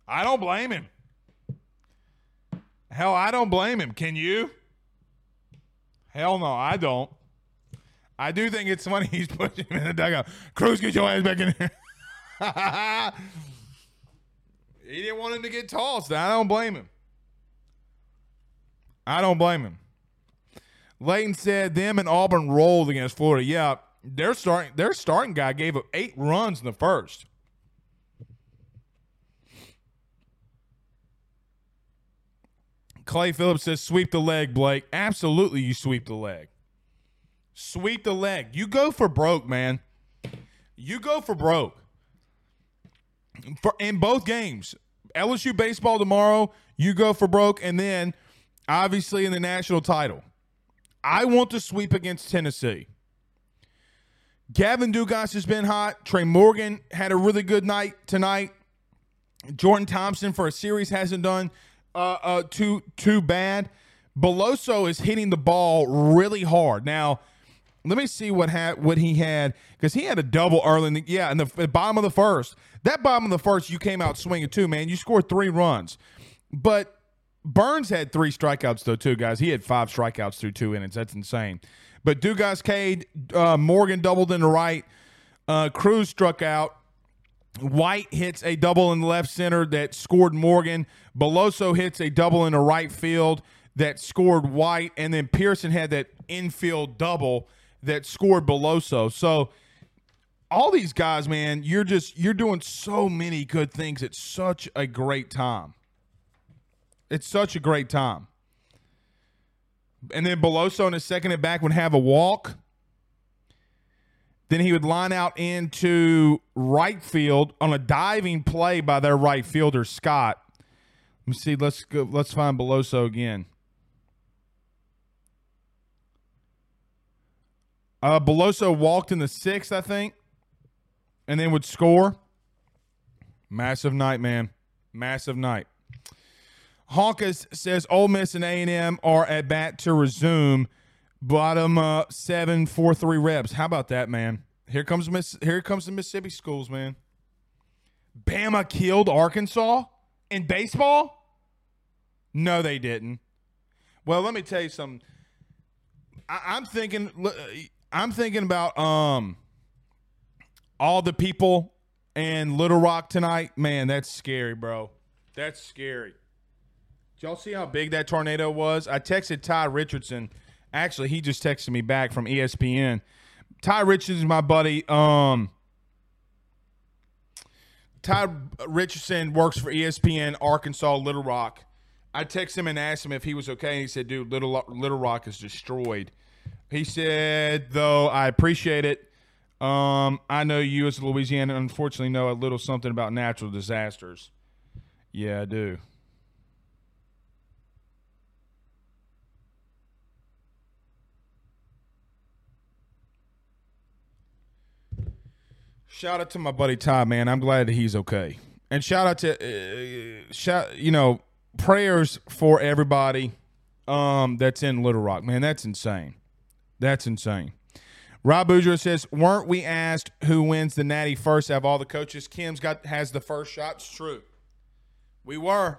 I don't blame him. Hell, I don't blame him. Can you? Hell no, I don't. I do think it's funny he's pushing him in the dugout. Cruz, get your ass back in there. He didn't want him to get tossed. I don't blame him. I don't blame him. Layton said them and Auburn rolled against Florida. Yeah, their starting their starting guy gave up eight runs in the first. Clay Phillips says, sweep the leg, Blake. Absolutely, you sweep the leg. Sweep the leg. You go for broke, man. You go for broke. For, in both games. L S U baseball tomorrow, you go for broke. And then, obviously, in the national title. I want to sweep against Tennessee. Gavin Dugas has been hot. Trey Morgan had a really good night tonight. Jordan Thompson for a series hasn't done Uh, uh, too too bad. Beloso is hitting the ball really hard. Now, let me see what ha- what he had, because he had a double early. In the, yeah, in the, the bottom of the first. That bottom of the first, you came out swinging too, man. You scored three runs. But Burns had three strikeouts, though, too, guys. He had five strikeouts through two innings. That's insane. But Dugas Cade, uh, Morgan doubled in the right. Uh, Cruz struck out. White hits a double in the left center that scored Morgan. Beloso hits a double in the right field that scored White. And then Pearson had that infield double that scored Beloso. So all these guys, man, you're just, you're doing so many good things. It's such a great time. It's such a great time. And then Beloso in his second at back would have a walk. Then he would line out into right field on a diving play by their right fielder, Scott. Let me see. Let's go. Let's find Beloso again. Uh, Beloso walked in the sixth, I think, and then would score. Massive night, man. Massive night. Honkus says Ole Miss and A and M are at bat to resume. Bottom uh, seven, four, three reps. How about that, man? Here comes Miss. Here comes the Mississippi schools, man. Bama killed Arkansas in baseball? No, they didn't. Well, let me tell you something. I, I'm thinking. I'm thinking about um all the people in Little Rock tonight. Man, that's scary, bro. That's scary. Did y'all see how big that tornado was? I texted Ty Richardson. Actually, he just texted me back from E S P N. Ty Richardson is my buddy. Um, Ty Richardson works for E S P N, Arkansas, Little Rock. I texted him and asked him if he was okay. He said, dude, Little, Little Rock is destroyed. He said, though, I appreciate it. Um, I know you as Louisiana unfortunately know a little something about natural disasters. Yeah, I do. Shout out to my buddy Ty, man. I'm glad that he's okay. And shout out to, uh, shout, you know, prayers for everybody um, that's in Little Rock. Man, that's insane. That's insane. Rob Boudreaux says, weren't we asked who wins the Natty first out of all the coaches? Kim's got has the first shot. It's true. We were.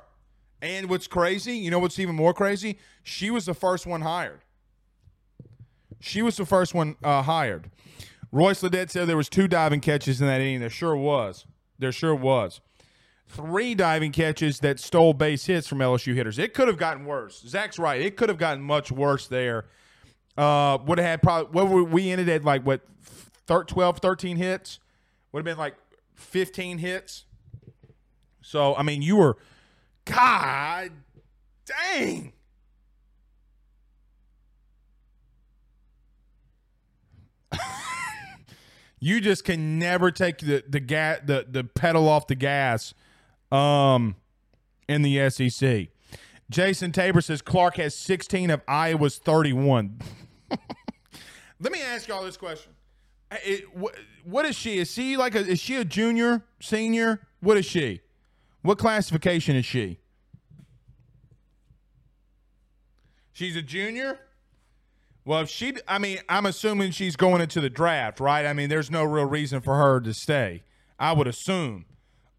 And what's crazy, you know what's even more crazy? She was the first one hired. She was the first one uh, hired. Royce Ledette said there was two diving catches in that inning. There sure was. There sure was. Three diving catches that stole base hits from L S U hitters. It could have gotten worse. Zach's right. It could have gotten much worse there. Uh, would have had probably what well, we ended at like what twelve, thirteen hits. Would have been like fifteen hits. So I mean, you were, God dang. You just can never take the the ga- the the pedal off the gas um, in the S E C. Jason Tabor says Clark has sixteen of Iowa's thirty-one. Let me ask y'all this question: it, wh- What is she? Is she like a? Is she a junior, senior? What is she? What classification is she? She's a junior. Well, if she, I mean, I'm assuming she's going into the draft, right? I mean, there's no real reason for her to stay, I would assume.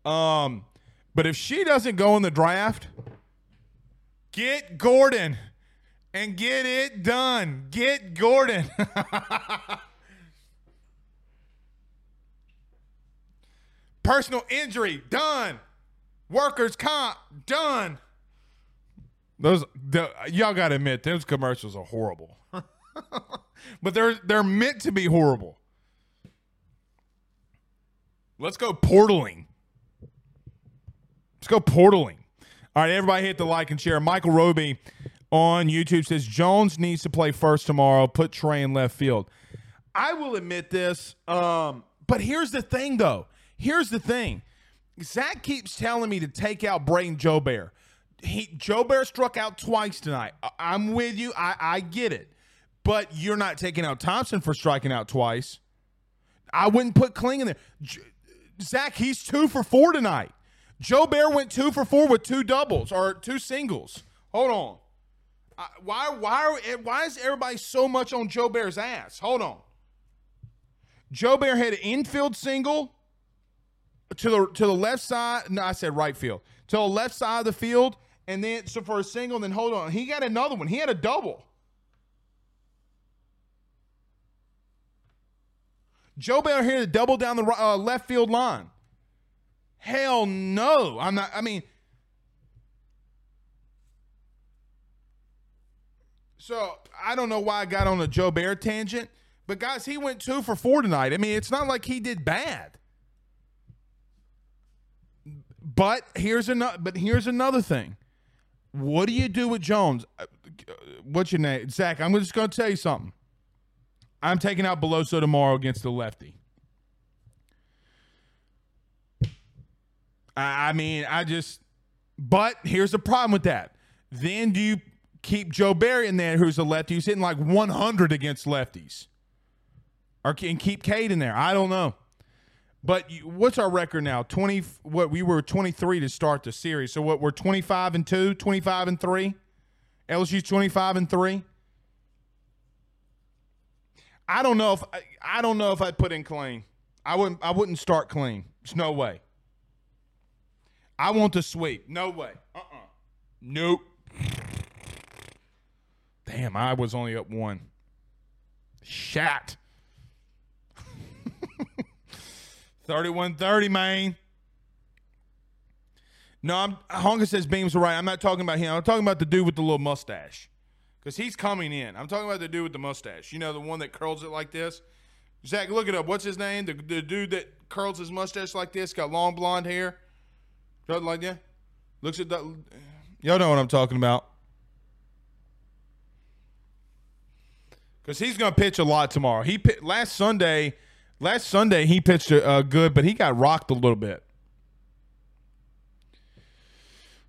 Um, but if she doesn't go in the draft, get Gordon and get it done. Get Gordon. Personal injury, done. Workers' comp, done. Those, the, y'all got to admit, those commercials are horrible. But they're they're meant to be horrible. Let's go portaling. Let's go portaling. All right, everybody hit the like and share. Michael Roby on YouTube says, Jones needs to play first tomorrow. Put Trey in left field. I will admit this, um, but here's the thing, though. Here's the thing. Zach keeps telling me to take out Braden Joubert. He, Joubert struck out twice tonight. I, I'm with you. I, I get it. But you're not taking out Thompson for striking out twice. I wouldn't put Kling in there. J- Zach, he's two for four tonight. Joubert went two for four with two doubles or two singles. Hold on. I, why, why, why is everybody so much on Joubert's ass? Hold on. Joubert had an infield single to the to the left side. No, I said right field. To the left side of the field, and then so for a single, and then hold on. He got another one. He had a double. Joubert hit a double down the uh, left field line. Hell no. I'm not. I mean, so I don't know why I got on a Joubert tangent. But, guys, he went two for four tonight. I mean, it's not like he did bad. But here's another. But here's another thing. What do you do with Jones? What's your name, Zach? I'm just going to tell you something. I'm taking out Beloso tomorrow against the lefty. I mean, I just. But here's the problem with that. Then do you keep Joubert in there, who's a lefty, who's hitting like one hundred against lefties? Or can keep Cade in there. I don't know. But you, what's our record now? twenty what we were twenty-three to start the series. So what we're twenty-five and two, twenty-five and three. L S U's twenty-five and three. I don't know if I, I don't know if I'd put in Clean. I wouldn't I wouldn't start Clean. There's no way. I want to sweep. No way. Uh-uh. Nope. Damn, I was only up one. Shat. thirty-one thirty, man. No, I'm, Honka says Beams are right. I'm not talking about him. I'm talking about the dude with the little mustache. Because he's coming in. I'm talking about the dude with the mustache. You know, the one that curls it like this. Zach, look it up. What's his name? The, the dude that curls his mustache like this, got long blonde hair. Something like that. Looks at that. Y'all know what I'm talking about. Because he's going to pitch a lot tomorrow. He Last Sunday... Last Sunday, he pitched uh, good, but he got rocked a little bit.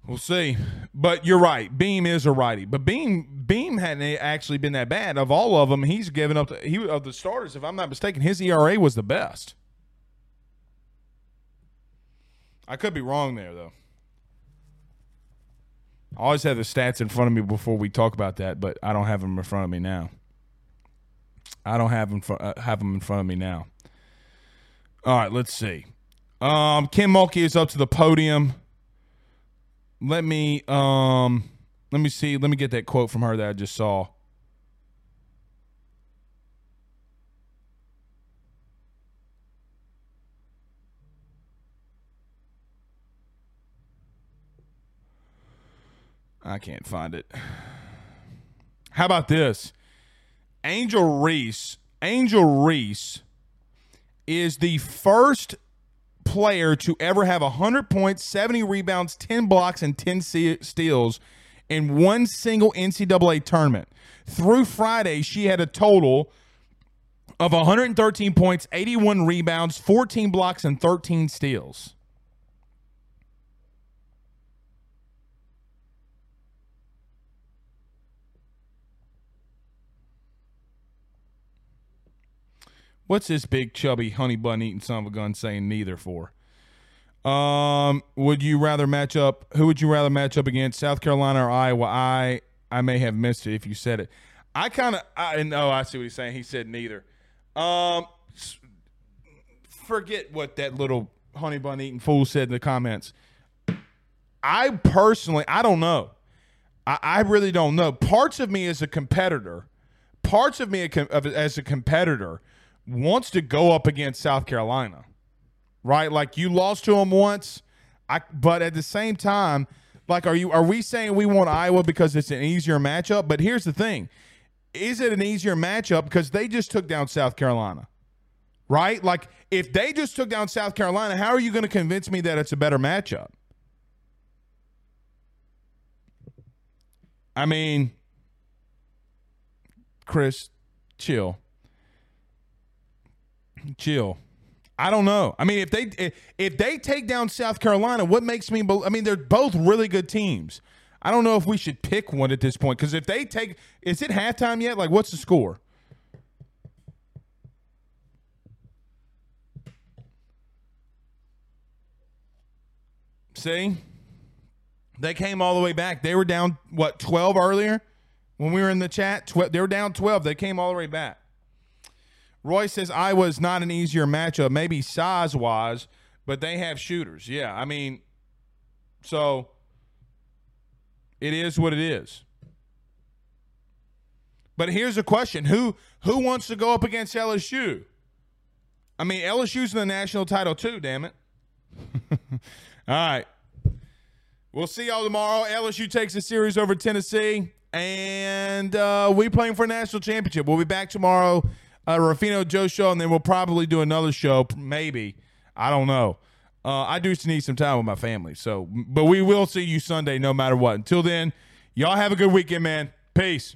We'll see. But you're right. Beam is a righty. But Beam Beam hadn't actually been that bad. Of all of them, he's given up. To, he Of the starters, if I'm not mistaken, his E R A was the best. I could be wrong there, though. I always have the stats in front of me before we talk about that, but I don't have them in front of me now. I don't have them, uh, have them in front of me now. All right, let's see. Um, Ken Mulkey is up to the podium. Let me um, let me see. Let me get that quote from her that I just saw. I can't find it. How about this? Angel Reese. Angel Reese is the first player to ever have one hundred points, seventy rebounds, ten blocks, and ten steals in one single N C double A tournament. Through Friday, she had a total of one hundred thirteen points, eighty-one rebounds, fourteen blocks, and thirteen steals. What's this big, chubby, honey bun-eating son of a gun saying neither for? Um, would you rather match up? Who would you rather match up against, South Carolina or Iowa? I I may have missed it if you said it. I kind of – I know. I see what he's saying. He said neither. Um, forget what that little honey bun-eating fool said in the comments. I personally – I don't know. I, I really don't know. Parts of me as a competitor, parts of me as a competitor – wants to go up against South Carolina, right? Like, you lost to them once, I, but at the same time, like, are you are we saying we want Iowa because it's an easier matchup? But here's the thing. is it an easier matchup because they just took down South Carolina, right? Like, if they just took down South Carolina, how are you going to convince me that it's a better matchup? I mean, Chris, chill. Chill. I don't know. I mean, if they if they take down South Carolina, what makes me be- – I mean, they're both really good teams. I don't know if we should pick one at this point because if they take – is it halftime yet? Like, what's the score? See? They came all the way back. They were down, what, twelve earlier when we were in the chat? twelve, they were down twelve. They came all the way back. Roy says Iowa is not an easier matchup, maybe size-wise, but they have shooters. Yeah, I mean, so it is what it is. But here's a question. Who who wants to go up against L S U? I mean, L S U's in the national title too, damn it. All right. We'll see y'all tomorrow. L S U takes the series over Tennessee, and uh, we playing for a national championship. We'll be back tomorrow. Uh, Ruffino Joe show, and then we'll probably do another show. Maybe. I don't know. Uh, I do need some time with my family. So, but we will see you Sunday no matter what. Until then, y'all have a good weekend, man. Peace.